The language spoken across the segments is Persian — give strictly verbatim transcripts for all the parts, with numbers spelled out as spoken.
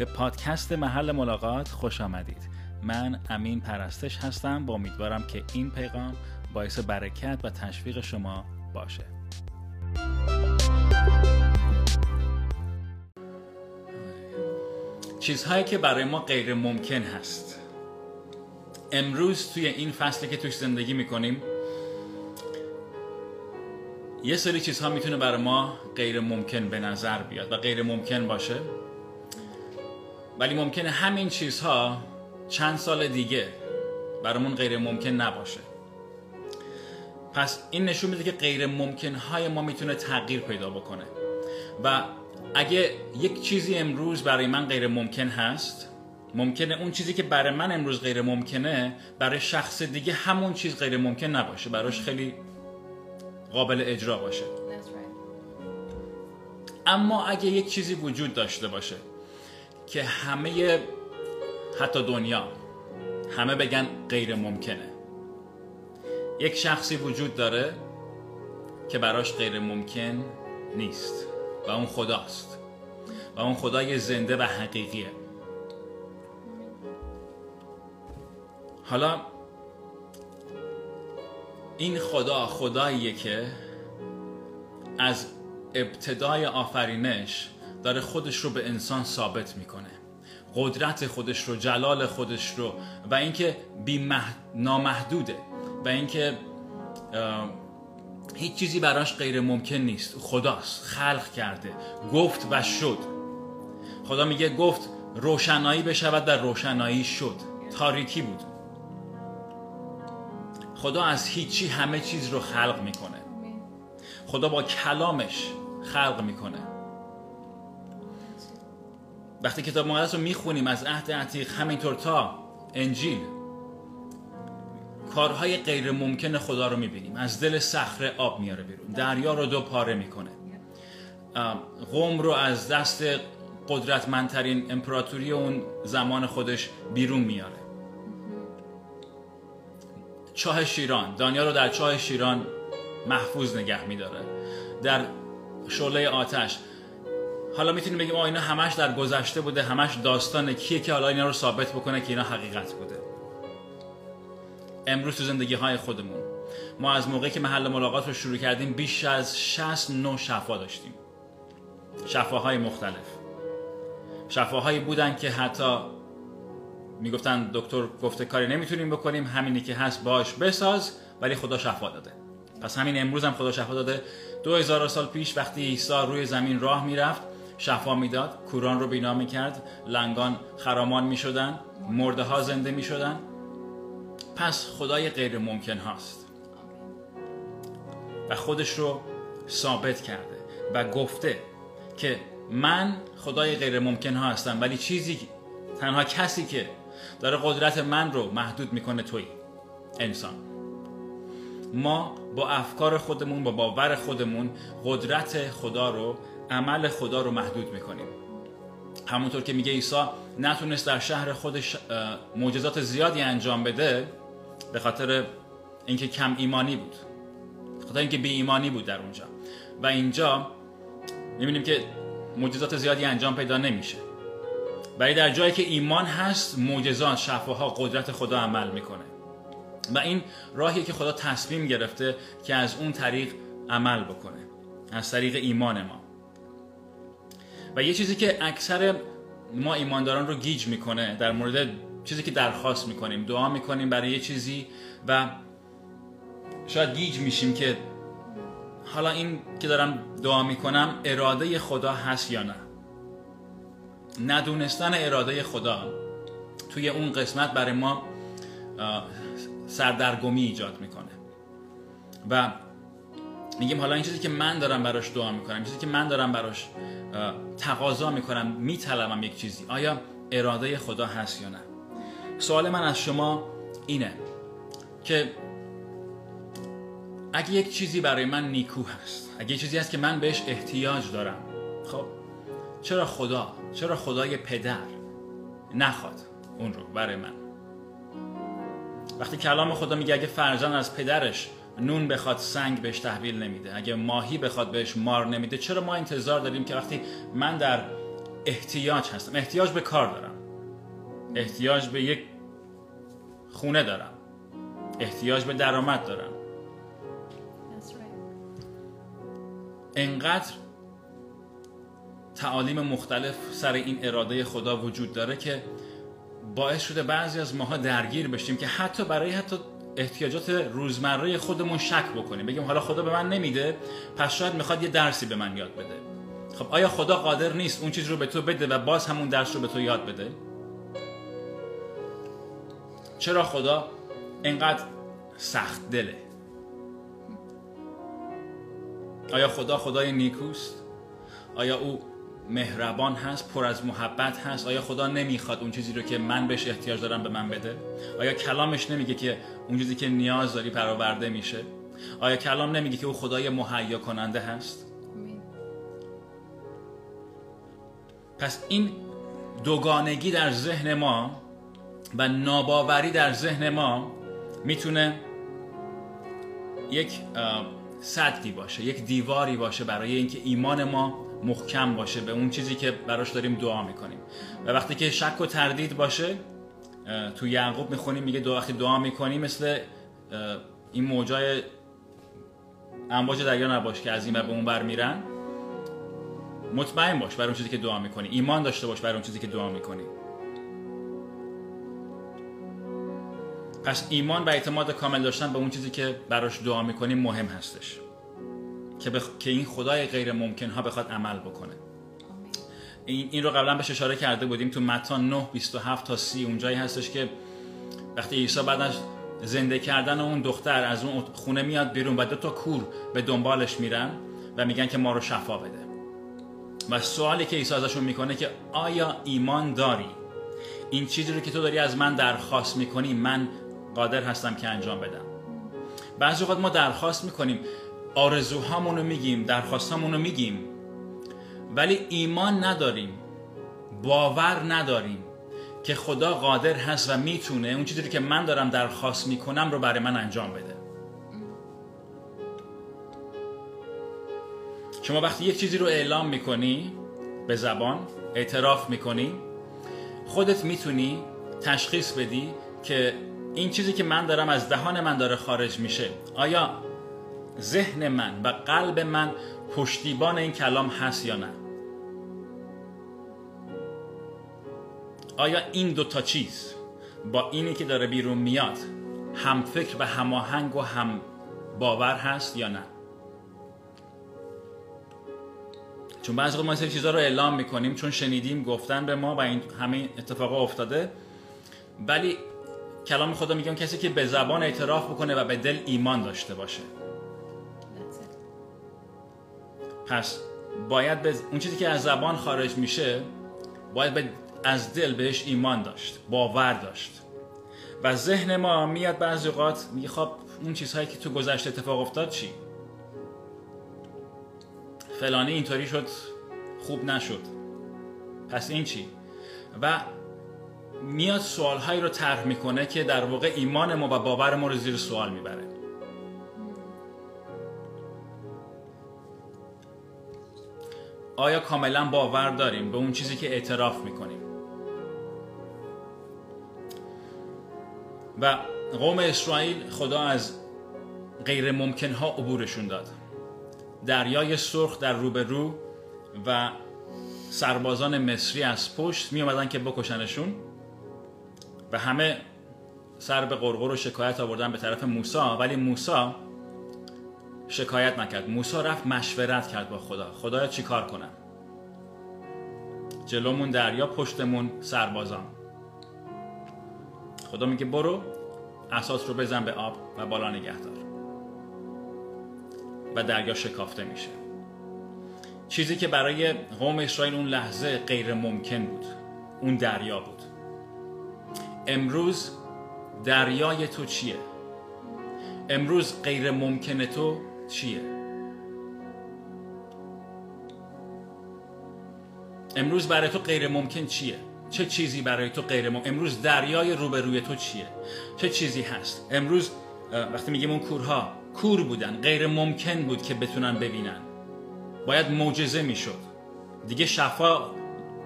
به پادکست محل ملاقات خوش آمدید. من امین پرستش هستم و امیدوارم که این پیغام باعث برکت و تشویق شما باشه. چیزهایی که برای ما غیر ممکن هست. امروز توی این فصلی که توش زندگی میکنیم یه سری چیزها میتونه برای ما غیر ممکن به نظر بیاد و غیر ممکن باشه، ولی ممکنه همین چیزها چند سال دیگه برامون غیر ممکن نباشه. پس این نشون میده که غیر ممکن های ما میتونه تغییر پیدا بکنه و اگه یک چیزی امروز برای من غیر ممکن هست، ممکنه اون چیزی که برای من امروز غیر ممکنه برای شخص دیگه همون چیز غیر ممکن نباشه، براش خیلی قابل اجرا باشه. اما اگه یک چیزی وجود داشته باشه که همه، حتی دنیا، همه بگن غیر ممکنه، یک شخصی وجود داره که براش غیر ممکن نیست و اون خداست و اون خدای زنده و حقیقیه. حالا این خدا خداییه که از ابتدای آفرینش داره خودش رو به انسان ثابت میکنه، قدرت خودش رو، جلال خودش رو، و اینکه بی‌محد... نامحدوده و اینکه اه... هیچ چیزی براش غیر ممکن نیست. خداست، خلق کرده، گفت و شد. خدا میگه گفت روشنایی بشود و روشنایی شد، تاریکی بود. خدا از هیچی همه چیز رو خلق میکنه. خدا با کلامش خلق میکنه. وقتی کتاب مقدس رو میخونیم از عهد عتیق همینطور تا انجیل، کارهای غیر ممکن خدا رو میبینیم. از دل صخره آب میاره بیرون، دریا رو دو پاره میکنه، قوم رو از دست قدرتمندترین امپراتوری اون زمان خودش بیرون میاره. چاه شیران، دانیال رو در چاه شیران محفوظ نگه میداره، در شعله آتش. حالا میتونیم بگیم آه اینا همش در گذشته بوده، همش داستانه، کیه که حالا اینا رو ثابت بکنه که اینا حقیقت بوده؟ امروز تو زندگی های خودمون ما از موقعی که محل ملاقات رو شروع کردیم بیش از شصت نوع شفا داشتیم. شفاهای مختلف، شفاهایی بودن که حتی میگفتن دکتر گفته کاری نمیتونیم بکنیم، همینی که هست باش بساز، ولی خدا شفا داده. پس همین امروز هم خدا شفا داده. دو هزار سال پیش وقتی عیسی روی زمین راه میرفت شفا میداد، کوران رو بینا میکرد، لنگان خرامان میشدن، مرده ها زنده میشدن. پس خدای غیر ممکن هاست و خودش رو ثابت کرده و گفته که من خدای غیر ممکن ها هستم، ولی چیزی، تنها کسی که داره قدرت من رو محدود میکنه توی انسان. ما با افکار خودمون، با باور خودمون قدرت خدا رو، عمل خدا رو محدود میکنیم. همونطور که میگه عیسی نتونست در شهر خودش معجزات زیادی انجام بده به خاطر اینکه کم ایمانی بود، به خاطر اینکه بی ایمانی بود در اونجا. و اینجا میبینیم که معجزات زیادی انجام پیدا نمیشه، ولی در جایی که ایمان هست معجزات، شفاها، قدرت خدا عمل میکنه. و این راهی که خدا تصمیم گرفته که از اون طریق عمل بکنه، از طریق ایمان ما. و یه چیزی که اکثر ما ایمانداران رو گیج میکنه در مورد چیزی که درخواست میکنیم، دعا میکنیم برای یه چیزی و شاید گیج میشیم که حالا این که دارم دعا میکنم اراده خدا هست یا نه. ندونستن اراده خدا توی اون قسمت برای ما سردرگمی ایجاد میکنه و میگیم حالا این چیزی که من دارم براش دعا میکنم، چیزی که من دارم براش تقاضا میکنم، میطلبم یک چیزی، آیا اراده خدا هست یا نه؟ سوال من از شما اینه که اگه یک چیزی برای من نیکو هست، اگه یک چیزی هست که من بهش احتیاج دارم، خب چرا خدا، چرا خدای پدر نخواد اون رو برای من؟ وقتی کلام خدا میگه اگه فرزند از پدرش نون بخواد سنگ بهش تحویل نمیده، اگه ماهی بخواد بهش مار نمیده، چرا ما انتظار داریم که وقتی من در احتیاج هستم، احتیاج به کار دارم، احتیاج به یک خونه دارم، احتیاج به درآمد دارم. انقدر تعالیم مختلف سر این اراده خدا وجود داره که باعث شده بعضی از ماها درگیر بشیم که حتی برای حتی احتیاجات روزمره خودمون شک بکنیم، بگیم حالا خدا به من نمیده پس شاید میخواد یه درسی به من یاد بده. خب آیا خدا قادر نیست اون چیز رو به تو بده و باز همون درس رو به تو یاد بده؟ چرا خدا اینقدر سخت دله؟ آیا خدا خدای نیکوست؟ آیا او مهربان هست، پر از محبت هست؟ آیا خدا نمیخواد اون چیزی رو که من بهش احتیاج دارم به من بده؟ آیا کلامش نمیگه که اون چیزی که نیاز داری پراورده میشه؟ آیا کلام نمیگه که او خدای مهیا کننده هست؟ پس این دوگانگی در ذهن ما و ناباوری در ذهن ما میتونه یک سدی باشه، یک دیواری باشه برای اینکه ایمان ما محکم باشه به اون چیزی که براش داریم دعا میکنیم. و وقتی که شک و تردید باشه، تو یعقوب میخونیم میگه وقتی دعا میکنیم مثل این موجای امواج دریا نباش که از این بر به اون بر میرن. مطمئن باش برای اون چیزی که دعا میکنی، ایمان داشته باش برای اون چیزی که دعا میکنی. پس ایمان و اعتماد کامل داشتن به اون چیزی که براش دعا میکنی مهم هستش که, بخ... که این خدای غیر ممکن ها بخواد عمل بکنه. این, این رو قبلا بهش اشاره کرده بودیم تو متی نه بیست و هفت تا سی، اونجایی هستش که وقتی عیسی بعد از زنده کردن اون دختر از اون خونه میاد بیرون و دو تا کور به دنبالش میرن و میگن که ما رو شفا بده. و سوالی که عیسی ازشون میکنه که آیا ایمان داری؟ این چیزی رو که تو داری از من درخواست میکنی من قادر هستم که انجام بدم. بعضی وقت ما درخواست میکنیم، آرزوهامون رو میگیم، درخواستامون رو میگیم، ولی ایمان نداریم، باور نداریم که خدا قادر هست و میتونه اون چیزی رو که من دارم درخواست میکنم رو برای من انجام بده. شما وقتی یک چیزی رو اعلام میکنی به زبان، اعتراف میکنی، خودت میتونی تشخیص بدی که این چیزی که من دارم از دهان من داره خارج میشه، آیا ذهن من و قلب من پشتیبان این کلام هست یا نه؟ آیا این دوتا چیز با اینی که داره بیرون میاد هم فکر و هماهنگ و هم باور هست یا نه؟ چون بعضی وقت ما این چیزا رو اعلام میکنیم چون شنیدیم گفتن به ما و این همه اتفاقا افتاده، ولی کلام خدا میگه کسی که به زبان اعتراف بکنه و به دل ایمان داشته باشه. پس باید به اون چیزی که از زبان خارج میشه باید به از دل بهش ایمان داشت، باور داشت. و ذهن ما میاد بعضی اوقات میگه خب اون چیزهایی که تو گذشته اتفاق افتاد چی؟ فلانی اینطوری شد خوب نشد، پس این چی؟ و میاد سوالهایی رو طرح میکنه که در واقع ایمان ما و باور ما رو زیر سوال میبره. آیا کاملا باور داریم به اون چیزی که اعتراف میکنیم؟ و قوم اسرائیل خدا از غیر ممکن ها عبورشون داد، دریای سرخ در روبرو و سربازان مصری از پشت می اومدن که بکشنشون و همه سر به غرغر و شکایت آوردن به طرف موسی، ولی موسی شکایت نکرد. موسی رفت مشورت کرد با خدا، خدایا چی کار کنم؟ جلومون دریا، پشتمون سربازان. خدا میگه برو اساس رو بزن به آب و بالا نگهدار. و دریا شکافته میشه. چیزی که برای قوم اسرائیل اون لحظه غیر ممکن بود، اون دریا بود. امروز دریای تو چیه؟ امروز غیر ممکن تو چیه؟ امروز برای تو غیر ممکن چیه؟ چه چیزی برای تو غیر ممکن؟ امروز دریای روبروی تو چیه؟ چه چیزی هست؟ امروز وقتی میگیم اون کورها کور بودن، غیر ممکن بود که بتونن ببینن، باید معجزه میشد، دیگه شفا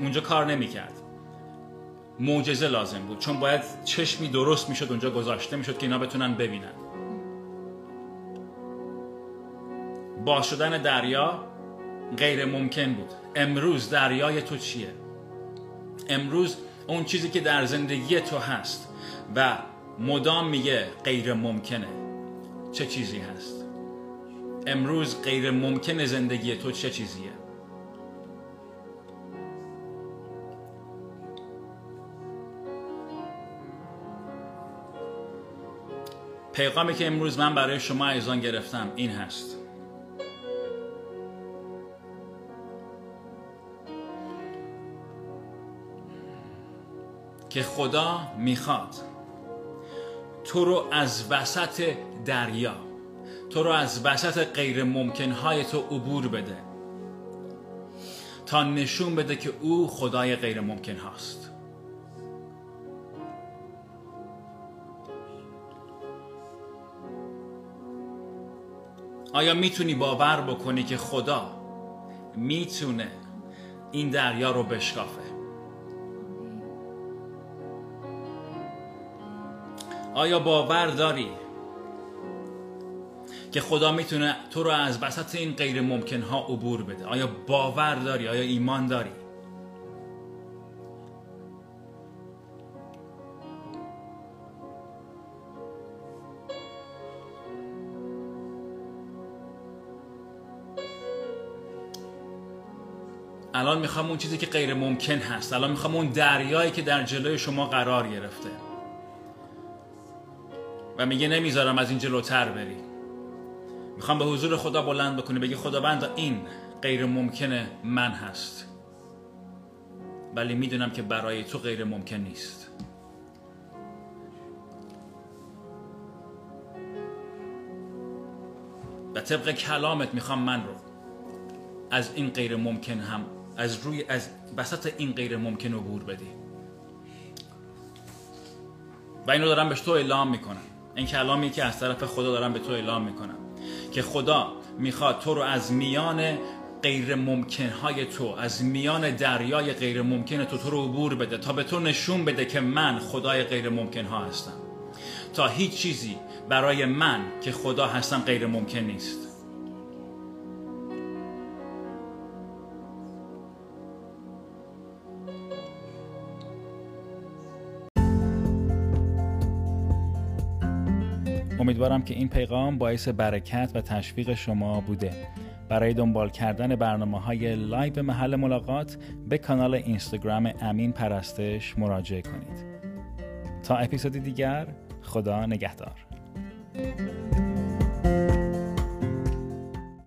اونجا کار نمیکرد، معجزه لازم بود، چون باید چشمی درست میشد اونجا گذاشته میشد که اینا بتونن ببینن. باز شدن دریا غیر ممکن بود. امروز دریای تو چیه؟ امروز اون چیزی که در زندگی تو هست و مدام میگه غیر ممکنه چه چیزی هست؟ امروز غیر ممکن زندگی تو چه چیزیه؟ پیغامی که امروز من برای شما از آن گرفتم این هست: که خدا میخواد تو رو از وسط دریا، تو رو از وسط غیر ممکنهای تو عبور بده تا نشون بده که او خدای غیر ممکن هاست. آیا میتونی باور بکنی که خدا میتونه این دریا رو بشکافه؟ آیا باور داری که خدا میتونه تو رو از وسط این غیر ممکن ها عبور بده؟ آیا باور داری؟ آیا ایمان داری؟ الان میخوام اون چیزی که غیر ممکن هست، الان میخوام اون دریایی که در جلوی شما قرار گرفته و میگه نمیذارم از این جلوتر بری، میخوام به حضور خدا بلند بکنی بگی خداوند این غیر ممکن من هست، ولی میدونم که برای تو غیر ممکن نیست. و طبق کلامت میخوام من رو از این غیر ممکن هم از روی از وسط این غیر ممکن عبور بدی. و اینو دارم به تو اعلام میکنم، این کلامی که از طرف خدا دارم به تو اعلام میکنم که خدا میخواد تو رو از میان غیر ممکنهای تو، از میان دریای غیر ممکن تو، تو رو عبور بده تا به تو نشون بده که من خدای غیر ممکنها هستم، تا هیچ چیزی برای من که خدا هستم غیر ممکن نیست. امیدوارم که این پیغام باعث برکت و تشویق شما بوده. برای دنبال کردن برنامه‌های لایو محل ملاقات به کانال اینستاگرام امین پرستش مراجعه کنید. تا اپیزودی دیگر، خدا نگهدار.